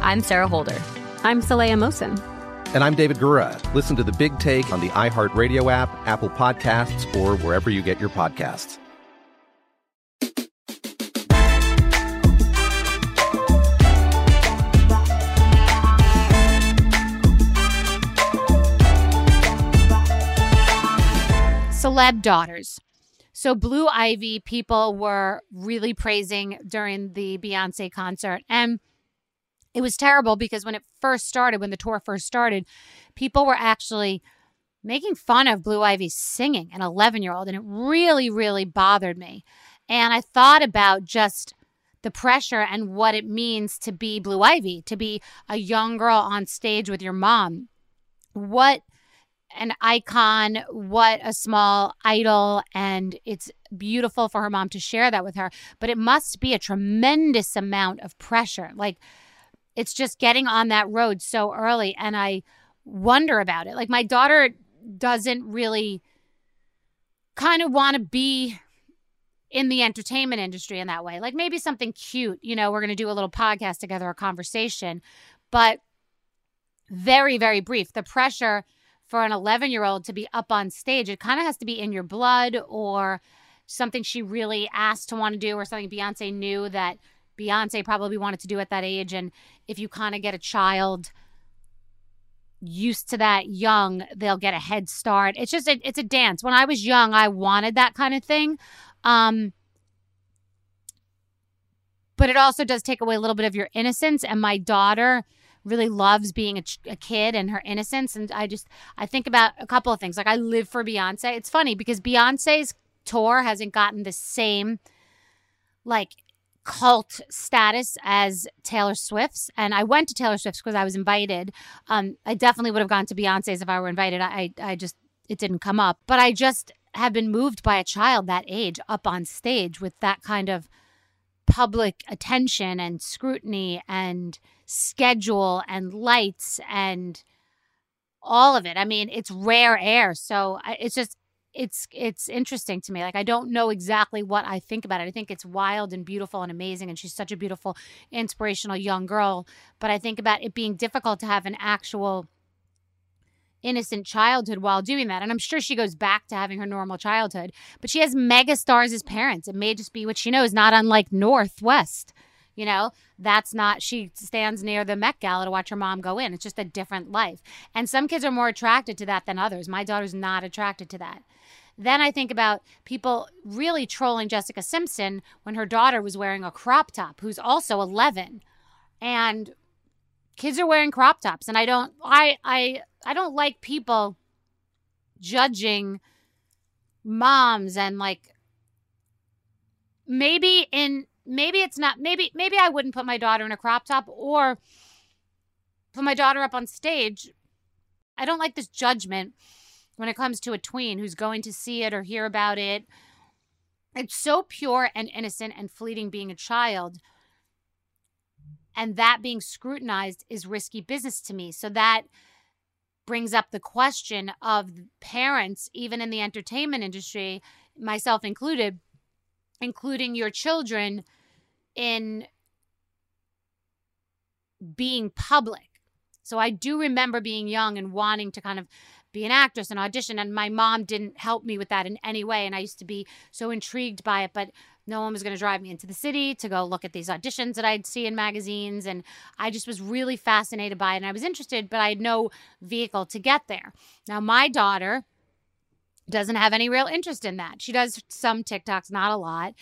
I'm Sarah Holder. I'm Saleha Mohsin. And I'm David Gura. Listen to The Big Take on the iHeartRadio app, Apple Podcasts, or wherever you get your podcasts. Celeb daughters. So Blue Ivy, people were really praising during the Beyonce concert. And it was terrible because when it first started, when the tour first started, people were actually making fun of Blue Ivy singing, an 11-year-old. And it really, really bothered me. And I thought about just the pressure and what it means to be Blue Ivy, to be a young girl on stage with your mom. What an icon, what a small idol, and it's beautiful for her mom to share that with her, but it must be a tremendous amount of pressure. Like, it's just getting on that road so early, and I wonder about it. Like, my daughter doesn't really kind of want to be in the entertainment industry in that way. Like, maybe something cute, you know, we're going to do a little podcast together, a conversation, but very, very brief. The pressure for an 11-year-old to be up on stage, it kind of has to be in your blood or something she really asked to want to do or something Beyonce knew that Beyonce probably wanted to do at that age. And if you kind of get a child used to that young, they'll get a head start. It's just, it's a dance. When I was young, I wanted that kind of thing. But it also does take away a little bit of your innocence. And my daughter really loves being a kid and her innocence. And I think about a couple of things. Like, I live for Beyonce. It's funny because Beyonce's tour hasn't gotten the same, like, cult status as Taylor Swift's. And I went to Taylor Swift's because I was invited. I definitely would have gone to Beyonce's if I were invited. I just, it didn't come up. But I just have been moved by a child that age up on stage with that kind of public attention and scrutiny and schedule and lights and all of it. I mean, it's rare air. So it's just, it's interesting to me. Like, I don't know exactly what I think about it. I think it's wild and beautiful and amazing. And she's such a beautiful, inspirational young girl. But I think about it being difficult to have an actual innocent childhood while doing that. And I'm sure she goes back to having her normal childhood, but she has megastars as parents. It may just be what she knows, not unlike Northwest. You know, that's not, she stands near the Met Gala to watch her mom go in. It's just a different life. And some kids are more attracted to that than others. My daughter's not attracted to that. Then I think about people really trolling Jessica Simpson when her daughter was wearing a crop top, who's also 11. And kids are wearing crop tops. And I don't like people judging moms and like maybe I wouldn't put my daughter in a crop top or put my daughter up on stage. I don't like this judgment when it comes to a tween who's going to see it or hear about it. It's so pure and innocent and fleeting being a child. And that being scrutinized is risky business to me. So that brings up the question of parents, even in the entertainment industry, myself included, including your children in being public. So I do remember being young and wanting to kind of be an actress and audition, and my mom didn't help me with that in any way, and I used to be so intrigued by it, but no one was going to drive me into the city to go look at these auditions that I'd see in magazines, and I just was really fascinated by it, and I was interested, but I had no vehicle to get there. Now, my daughter doesn't have any real interest in that. She does some TikToks, not a lot.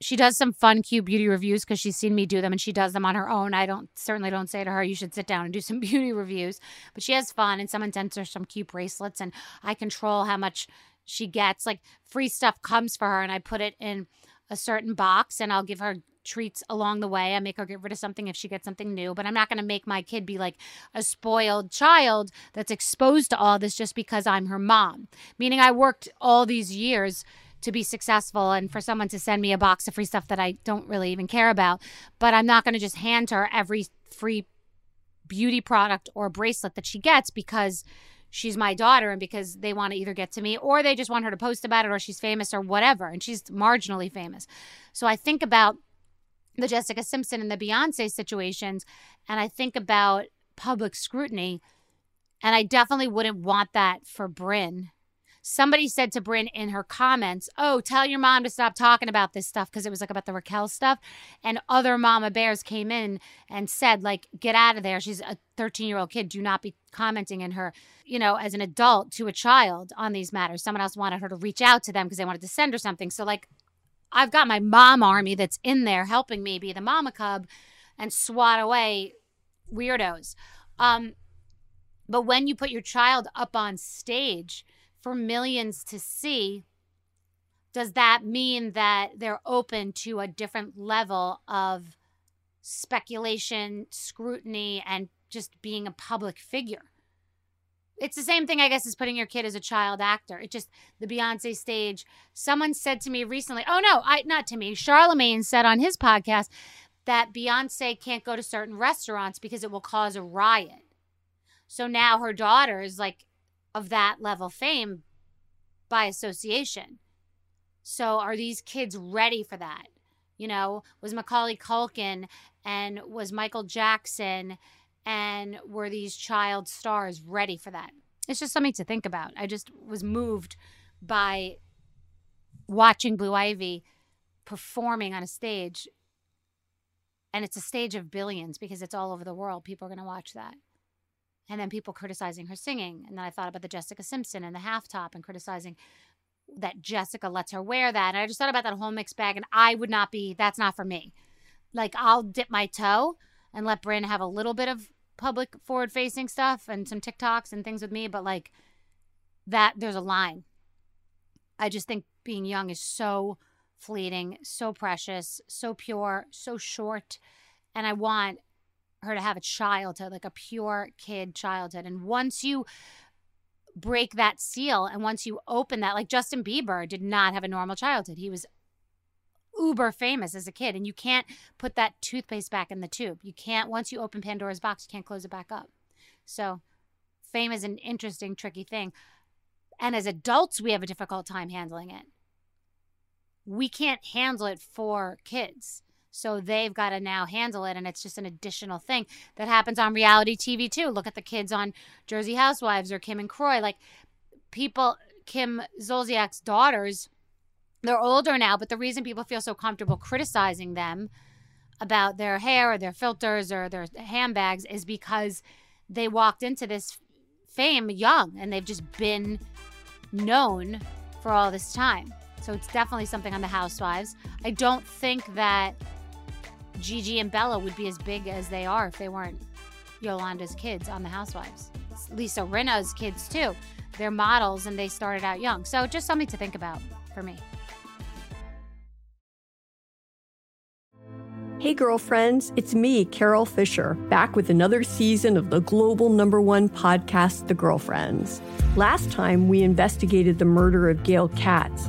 She does some fun, cute beauty reviews because she's seen me do them, and she does them on her own. I certainly don't say to her, you should sit down and do some beauty reviews. But she has fun, and someone sends her some cute bracelets, and I control how much she gets. Like, free stuff comes for her, and I put it in a certain box, and I'll give her treats along the way. I make her get rid of something if she gets something new, but I'm not going to make my kid be like a spoiled child that's exposed to all this just because I'm her mom. Meaning I worked all these years to be successful and for someone to send me a box of free stuff that I don't really even care about, but I'm not going to just hand her every free beauty product or bracelet that she gets because she's my daughter and because they want to either get to me or they just want her to post about it or she's famous or whatever, and she's marginally famous. So I think about the Jessica Simpson and the Beyonce situations, and I think about public scrutiny, and I definitely wouldn't want that for Bryn. Somebody said to Bryn in her comments, oh, tell your mom to stop talking about this stuff, because it was like about the Raquel stuff, and other mama bears came in and said, like, get out of there. She's a 13-year-old kid. Do not be commenting in her, you know, as an adult to a child on these matters. Someone else wanted her to reach out to them because they wanted to send her something. So, like, I've got my mom army that's in there helping me be the mama cub and swat away weirdos. But when you put your child up on stage for millions to see, does that mean that they're open to a different level of speculation, scrutiny, and just being a public figure? It's the same thing, I guess, as putting your kid as a child actor. It's just the Beyonce stage. Someone said to me recently, Charlemagne said on his podcast that Beyonce can't go to certain restaurants because it will cause a riot. So now her daughter is like of that level fame by association. So are these kids ready for that? You know, was Macaulay Culkin and was Michael Jackson and were these child stars ready for that? It's just something to think about. I just was moved by watching Blue Ivy performing on a stage. And it's a stage of billions because it's all over the world. People are going to watch that. And then people criticizing her singing. And then I thought about the Jessica Simpson and the half top and criticizing that Jessica lets her wear that. And I just thought about that whole mixed bag. And I would not be, that's not for me. Like, I'll dip my toe and let Bryn have a little bit of public forward-facing stuff and some TikToks and things with me, but like that, there's a line. I just think being young is so fleeting, so precious, so pure, so short, and I want her to have a childhood, like a pure kid childhood. And once you break that seal and once you open that, like Justin Bieber did not have a normal childhood. He was uber famous as a kid, and you can't put that toothpaste back in the tube. You can't, once you open Pandora's box, you can't close it back up. So fame is an interesting, tricky thing. And as adults, we have a difficult time handling it. We can't handle it for kids. So they've got to now handle it, and it's just an additional thing that happens on reality TV too. Look at the kids on Jersey Housewives or Kim and Croy. Like, people, Kim Zolciak's daughters, they're older now, but the reason people feel so comfortable criticizing them about their hair or their filters or their handbags is because they walked into this fame young and they've just been known for all this time. So it's definitely something on the Housewives. I don't think that Gigi and Bella would be as big as they are if they weren't Yolanda's kids on the Housewives. Lisa Rinna's kids too. they're models and they started out young. So just something to think about for me. Hey, girlfriends, it's me, Carol Fisher, back with another season of the global #1 podcast, The Girlfriends. Last time, we investigated the murder of Gail Katz.